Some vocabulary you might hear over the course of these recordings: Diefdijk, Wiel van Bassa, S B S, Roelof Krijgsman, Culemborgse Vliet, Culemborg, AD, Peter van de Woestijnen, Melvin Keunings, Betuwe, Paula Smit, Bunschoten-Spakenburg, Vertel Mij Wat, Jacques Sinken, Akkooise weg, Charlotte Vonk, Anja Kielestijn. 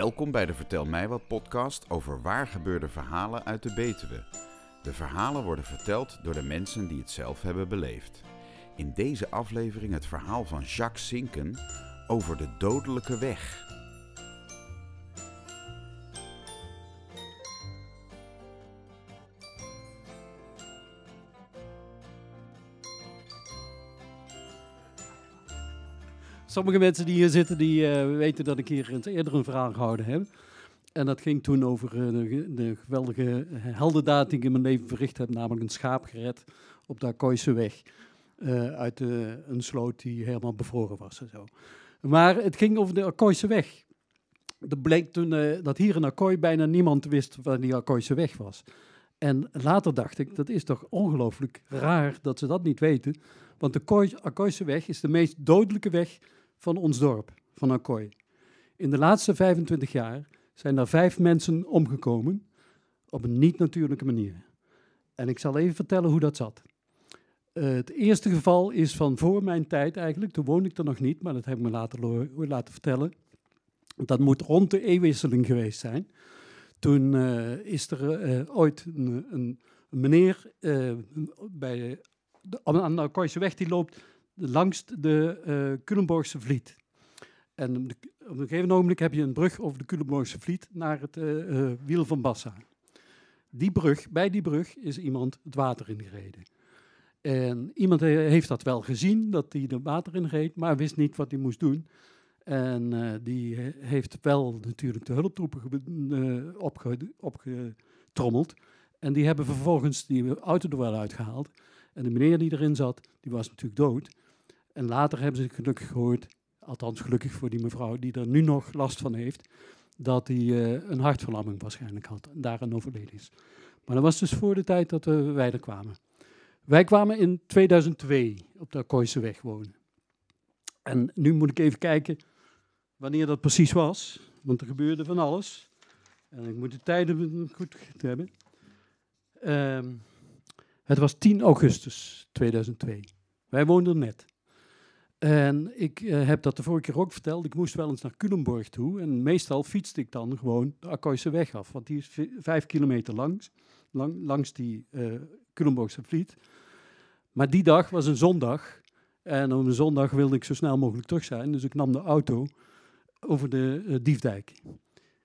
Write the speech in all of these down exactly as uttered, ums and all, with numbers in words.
Welkom bij de Vertel Mij Wat podcast over waar gebeurde verhalen uit de Betuwe. De verhalen worden verteld door de mensen die het zelf hebben beleefd. In deze aflevering het verhaal van Jacques Sinken over de dodelijke weg. Sommige mensen die hier zitten, die uh, weten dat ik hier eerder een verhaal gehouden heb. En dat ging toen over uh, de, de geweldige heldendaad die ik in mijn leven verricht heb, namelijk een schaap gered op de Akkooise weg. Uh, uit uh, een sloot die helemaal bevroren was en zo. Maar het ging over de Akkooise weg. Dat bleek toen uh, dat hier in Akkooi bijna niemand wist waar die Akkooise weg was. En later dacht ik, dat is toch ongelooflijk raar dat ze dat niet weten. Want de Akkooise weg is de meest dodelijke weg van ons dorp, van Akkooi. In de laatste vijfentwintig jaar zijn daar vijf mensen omgekomen op een niet-natuurlijke manier. En ik zal even vertellen hoe dat zat. Uh, het eerste geval is van voor mijn tijd eigenlijk. Toen woonde ik er nog niet, maar dat heb ik me later lo- laten vertellen. Dat moet rond de eeuwwisseling geweest zijn. Toen uh, is er uh, ooit een, een meneer uh, bij de, aan de Akkooise weg die loopt langs de uh, Culemborgse Vliet. En op, de, op een gegeven ogenblik heb je een brug over de Culemborgse Vliet naar het uh, uh, Wiel van Bassa. Die brug, bij die brug is iemand het water ingereden. En iemand heeft dat wel gezien, dat hij er water in reed, maar wist niet wat hij moest doen. En uh, die heeft wel natuurlijk de hulptroepen ge- uh, opge- opgetrommeld. En die hebben vervolgens die auto er wel uitgehaald. En de meneer die erin zat, die was natuurlijk dood. En later hebben ze gelukkig gehoord, althans gelukkig voor die mevrouw die er nu nog last van heeft, dat hij uh, een hartverlamming waarschijnlijk had en daaraan overleden is. Maar dat was dus voor de tijd dat uh, wij er kwamen. Wij kwamen in tweeduizend twee op de Akkooise weg wonen. En nu moet ik even kijken wanneer dat precies was, want er gebeurde van alles. En ik moet de tijden goed hebben. Um, het was tien augustus tweeduizend twee. Wij woonden net. En ik uh, heb dat de vorige keer ook verteld. Ik moest wel eens naar Culemborg toe. En meestal fietste ik dan gewoon de Akkooise weg af. Want die is v- vijf kilometer langs, lang, langs die uh, Culemborgse Vliet. Maar die dag was een zondag. En op een zondag wilde ik zo snel mogelijk terug zijn. Dus ik nam de auto over de uh, Diefdijk.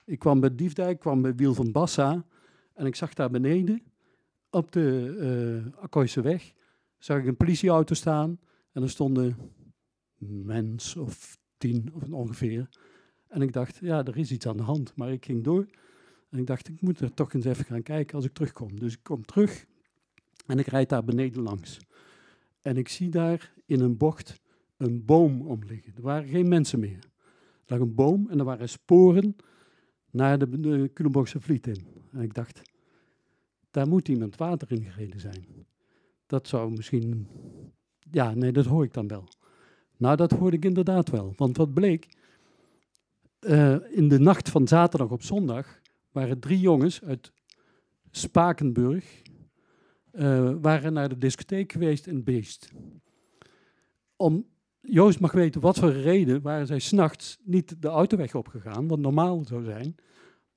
Ik kwam bij Diefdijk, kwam bij Wiel van Bassa. En ik zag daar beneden, op de uh, Akkooise weg, zag ik een politieauto staan. En er stonden mens of tien of ongeveer. En ik dacht, ja, er is iets aan de hand. Maar ik ging door. En ik dacht, ik moet er toch eens even gaan kijken als ik terugkom. Dus ik kom terug en ik rijd daar beneden langs. En ik zie daar in een bocht een boom omliggen. Er waren geen mensen meer. Er lag een boom en er waren sporen naar de, de Culemborgse Vliet in. En ik dacht, daar moet iemand water in gereden zijn. Dat zou misschien... Ja, nee, dat hoor ik dan wel. Nou, dat hoorde ik inderdaad wel. Want wat bleek, uh, in de nacht van zaterdag op zondag waren drie jongens uit Spakenburg... Uh, waren naar de discotheek geweest in Beest. Om Joost mag weten wat voor reden waren zij 's nachts niet de autoweg opgegaan, wat normaal zou zijn,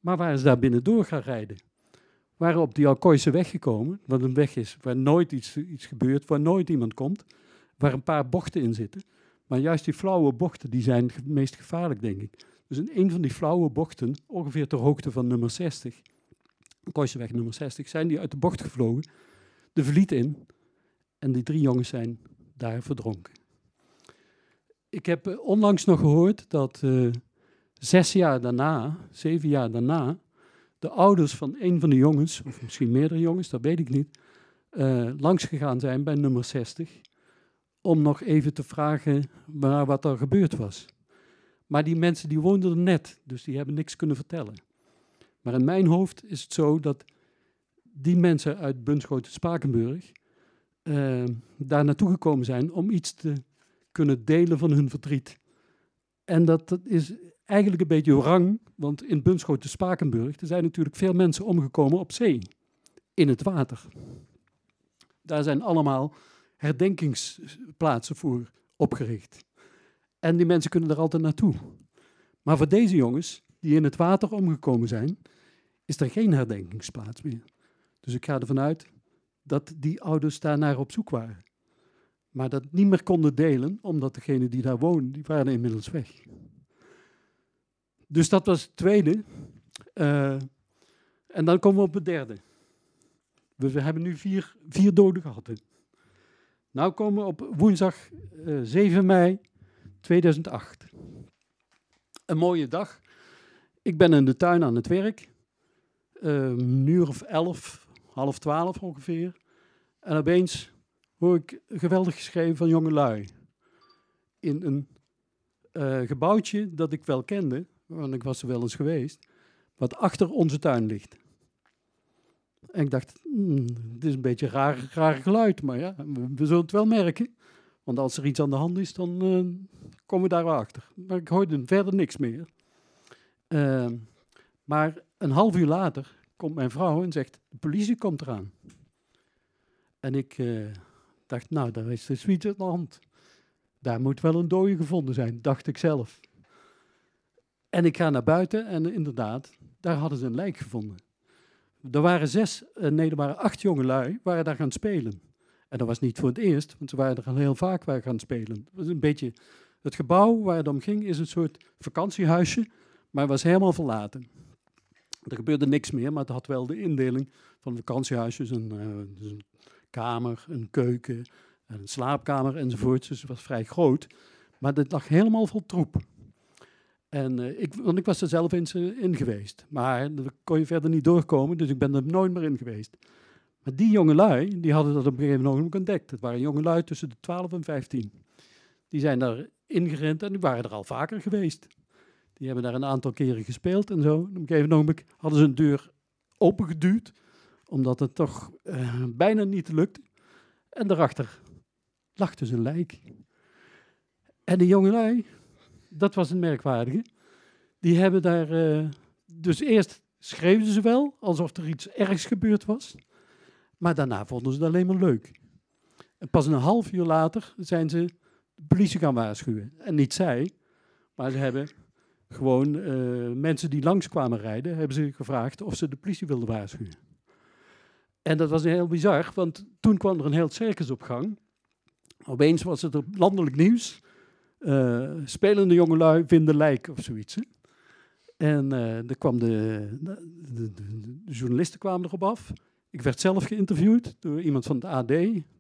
maar waren ze daar binnen door gaan rijden. Waren op die Akkooise weg gekomen, wat een weg is waar nooit iets, iets gebeurt, waar nooit iemand komt, waar een paar bochten in zitten. Maar juist die flauwe bochten, die zijn het meest gevaarlijk, denk ik. Dus in een van die flauwe bochten, ongeveer ter hoogte van nummer zestig, Akkooise weg nummer zestig, zijn die uit de bocht gevlogen, de Vliet in, en die drie jongens zijn daar verdronken. Ik heb onlangs nog gehoord dat uh, zes jaar daarna, zeven jaar daarna, de ouders van een van de jongens, of misschien meerdere jongens, dat weet ik niet, uh, langsgegaan zijn bij nummer zestig, om nog even te vragen naar wat er gebeurd was. Maar die mensen die woonden er net, dus die hebben niks kunnen vertellen. Maar in mijn hoofd is het zo dat die mensen uit Bunschoten-Spakenburg uh, daar naartoe gekomen zijn om iets te kunnen delen van hun verdriet. En dat, dat is eigenlijk een beetje wrang, want in Bunschoten-Spakenburg er zijn natuurlijk veel mensen omgekomen op zee, in het water. Daar zijn allemaal herdenkingsplaatsen voor opgericht. En die mensen kunnen er altijd naartoe. Maar voor deze jongens die in het water omgekomen zijn, is er geen herdenkingsplaats meer. Dus ik ga ervan uit dat die ouders daarnaar op zoek waren. Maar dat niet meer konden delen, omdat degenen die daar woonden, die waren inmiddels weg. Dus dat was het tweede. Uh, en dan komen we op het derde. We, we hebben nu vier, vier doden gehad. Nou komen we op woensdag uh, zeven mei tweeduizend acht. Een mooie dag. Ik ben in de tuin aan het werk. Uh, een uur of elf, half twaalf ongeveer. En opeens hoor ik geweldig geschreeuw van jongelui. In een uh, gebouwtje dat ik wel kende, want ik was er wel eens geweest, wat achter onze tuin ligt. En ik dacht, hmm, dit is een beetje een raar, raar geluid, maar ja, we, we zullen het wel merken. Want als er iets aan de hand is, dan uh, komen we daar wel achter. Maar ik hoorde verder niks meer. Uh, maar een half uur later komt mijn vrouw en zegt, de politie komt eraan. En ik uh, dacht, nou, daar is de suite aan de hand. Daar moet wel een dode gevonden zijn, dacht ik zelf. En ik ga naar buiten en inderdaad, daar hadden ze een lijk gevonden. Er waren zes, nee, er waren acht jongelui, waren daar gaan spelen. En dat was niet voor het eerst, want ze waren er al heel vaak waar gaan spelen. Het was een beetje, het gebouw waar het om ging is een soort vakantiehuisje, maar was helemaal verlaten. Er gebeurde niks meer, maar het had wel de indeling van vakantiehuisjes, een, uh, dus een kamer, een keuken, een slaapkamer enzovoort. Dus het was vrij groot, maar dat lag helemaal vol troep. En, uh, ik, want ik was er zelf eens in geweest, maar daar kon je verder niet doorkomen, dus ik ben er nooit meer in geweest. Maar die jongelui, die hadden dat op een gegeven moment ontdekt. Het waren jongelui tussen de twaalf en vijftien. Die zijn daar ingerend en die waren er al vaker geweest. Die hebben daar een aantal keren gespeeld en zo. En op een gegeven moment hadden ze een deur opengeduwd, omdat het toch uh, bijna niet lukte. En daarachter lag dus een lijk. En die jongelui, dat was het merkwaardige, die hebben daar... Uh, dus eerst schreeuwden ze wel, alsof er iets ergs gebeurd was. Maar daarna vonden ze het alleen maar leuk. En pas een half uur later zijn ze de politie gaan waarschuwen. En niet zij, maar ze hebben gewoon uh, mensen die langs kwamen rijden, hebben ze gevraagd of ze de politie wilden waarschuwen. En dat was heel bizar, want toen kwam er een heel circus op gang. Opeens was het landelijk nieuws. Uh, spelende jongelui vinden lijk of zoiets. Hè? En uh, er kwam de, de, de, de journalisten kwamen erop af. Ik werd zelf geïnterviewd door iemand van het A D.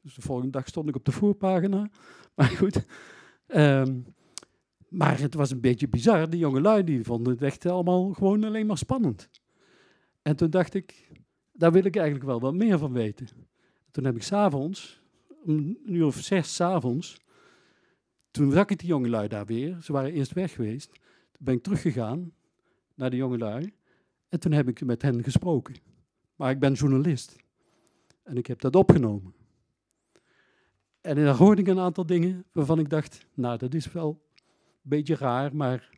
Dus de volgende dag stond ik op de voorpagina. Maar goed. Um, maar het was een beetje bizar. Die jongelui die vonden het echt allemaal gewoon alleen maar spannend. En toen dacht ik, daar wil ik eigenlijk wel wat meer van weten. Toen heb ik s'avonds, een uur of zes s'avonds, toen zag ik die jongelui daar weer. Ze waren eerst weg geweest. Toen ben ik teruggegaan naar de jongelui. En toen heb ik met hen gesproken. Maar ik ben journalist. En ik heb dat opgenomen. En daar hoorde ik een aantal dingen waarvan ik dacht, nou, dat is wel een beetje raar, maar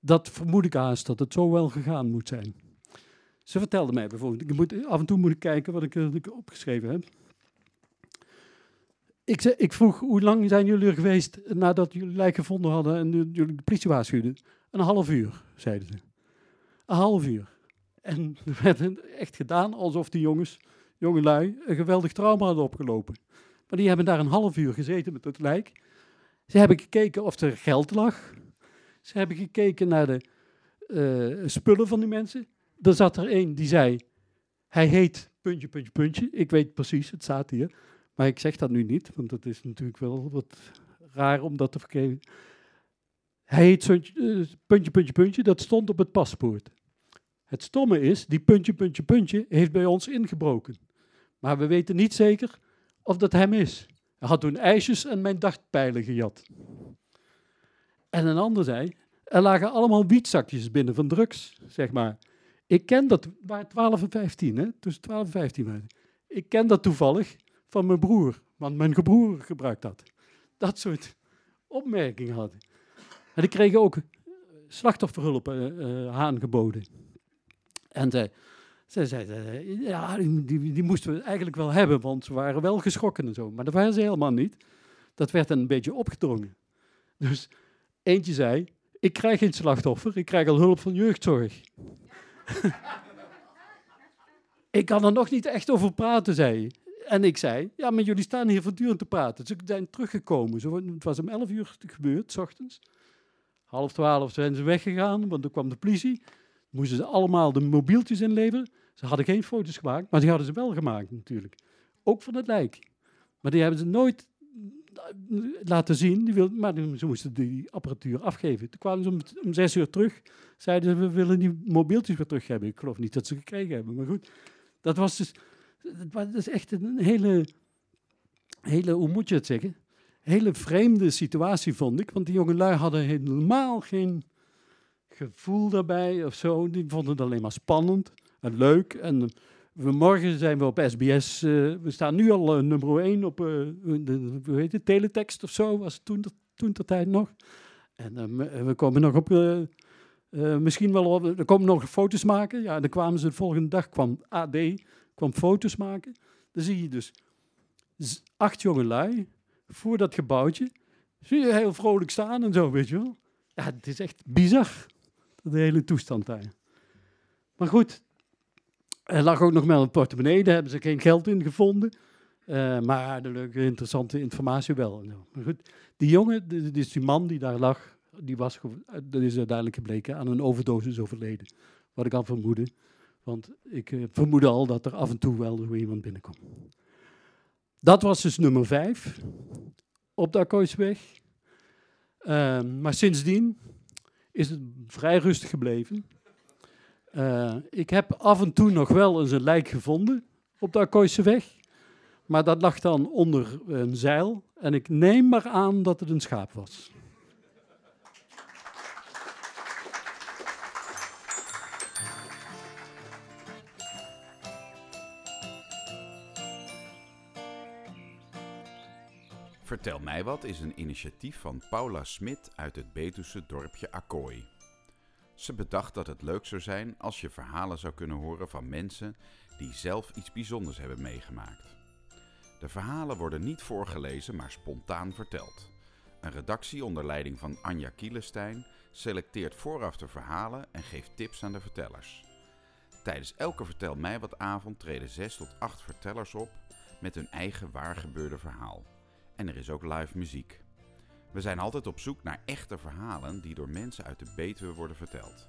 dat vermoed ik haast, dat het zo wel gegaan moet zijn. Ze vertelde mij bijvoorbeeld, ik moet, af en toe moet ik kijken wat ik, wat ik opgeschreven heb. Ik, ze, ik vroeg, hoe lang zijn jullie er geweest nadat jullie lijk gevonden hadden en jullie de politie waarschuwden? Een half uur, zeiden ze. Een half uur. En er werd echt gedaan alsof die jongens, jongelui, een geweldig trauma hadden opgelopen. Maar die hebben daar een half uur gezeten met het lijk. Ze hebben gekeken of er geld lag. Ze hebben gekeken naar de uh, spullen van die mensen. Er zat er een die zei, hij heet puntje, puntje, puntje. Ik weet precies, het staat hier. Maar ik zeg dat nu niet, want dat is natuurlijk wel wat raar om dat te vergeten. Hij heet uh, puntje, puntje, puntje. Dat stond op het paspoort. Het stomme is, die puntje, puntje, puntje heeft bij ons ingebroken. Maar we weten niet zeker of dat hem is. Hij had toen ijsjes en mijn dartpijlen gejat. En een ander zei, er lagen allemaal wietzakjes binnen van drugs, zeg maar. Ik ken dat, het waren twaalf en vijftien, hè? Tussen twaalf en vijftien waren. Ik ken dat toevallig van mijn broer, want mijn broer gebruikt dat. Dat soort opmerkingen hadden. En die kregen ook slachtofferhulp uh, uh, aangeboden. En zij ze, zei, ze, ja, die, die moesten we eigenlijk wel hebben, want ze waren wel geschrokken en zo. Maar dat waren ze helemaal niet. Dat werd een beetje opgedrongen. Dus eentje zei, Ik krijg geen slachtoffer, ik krijg al hulp van jeugdzorg. Ik kan er nog niet echt over praten, zei hij. En ik zei, ja, maar jullie staan hier voortdurend te praten. Ze zijn teruggekomen. Zo, het was om elf uur gebeurd, 's ochtends. Half twaalf zijn ze weggegaan, want toen kwam de politie. Moesten ze allemaal de mobieltjes inleveren. Ze hadden geen foto's gemaakt, maar die hadden ze wel gemaakt natuurlijk. Ook van het lijk. Maar die hebben ze nooit laten zien. Die wilden, maar ze moesten die apparatuur afgeven. Toen kwamen ze om, om zes uur terug. Zeiden ze, we willen die mobieltjes weer terug hebben. Ik geloof niet dat ze gekregen hebben, maar goed. Dat was dus... Dat is echt een hele, hele, hoe moet je het zeggen, hele vreemde situatie, vond ik. Want die jongelui hadden helemaal geen gevoel daarbij of zo. Die vonden het alleen maar spannend en leuk. En we, morgen zijn we op S B S, uh, we staan nu al uh, nummer één op, uh, de, hoe heet het, teletext of zo, was het toen, toen ter tijd nog. En uh, we komen nog op... Uh, Uh, misschien wel, op, er komen nog foto's maken. Ja, en dan kwamen ze de volgende dag, kwam A D, kwam foto's maken. Dan zie je dus acht jongelui voor dat gebouwtje. Zie je heel vrolijk staan en zo, weet je wel. Ja, het is echt bizar, de hele toestand daar. Maar goed, er lag ook nog wel een portemonnee, daar hebben ze geen geld in gevonden. Uh, maar de leuke, interessante informatie wel. Maar goed, die jongen, dus die man die daar lag... Die was, dat is uiteindelijk gebleken, aan een overdosis overleden. Wat ik al vermoedde. Want ik eh, vermoedde al dat er af en toe wel zo iemand binnenkomt. Dat was dus nummer vijf op de Akkooise weg. Uh, maar sindsdien is het vrij rustig gebleven. Uh, ik heb af en toe nog wel eens een lijk gevonden op de Akkooise weg. Maar dat lag dan onder een zeil. En ik neem maar aan dat het een schaap was. Vertel Mij Wat is een initiatief van Paula Smit uit het Betuwse dorpje Akkooi. Ze bedacht dat het leuk zou zijn als je verhalen zou kunnen horen van mensen die zelf iets bijzonders hebben meegemaakt. De verhalen worden niet voorgelezen, maar spontaan verteld. Een redactie onder leiding van Anja Kielestijn selecteert vooraf de verhalen en geeft tips aan de vertellers. Tijdens elke Vertel Mij Wat avond treden zes tot acht vertellers op met hun eigen waargebeurde verhaal. En er is ook live muziek. We zijn altijd op zoek naar echte verhalen die door mensen uit de Betuwe worden verteld.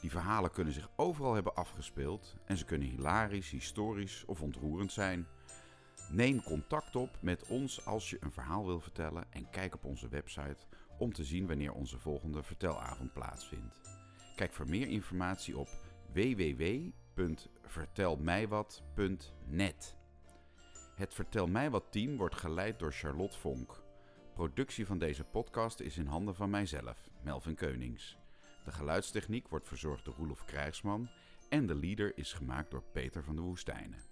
Die verhalen kunnen zich overal hebben afgespeeld en ze kunnen hilarisch, historisch of ontroerend zijn. Neem contact op met ons als je een verhaal wil vertellen en kijk op onze website om te zien wanneer onze volgende vertelavond plaatsvindt. Kijk voor meer informatie op w w w punt vertel mij wat punt net. Het Vertel Mij Wat team wordt geleid door Charlotte Vonk. Productie van deze podcast is in handen van mijzelf, Melvin Keunings. De geluidstechniek wordt verzorgd door Roelof Krijgsman en de leader is gemaakt door Peter van de Woestijnen.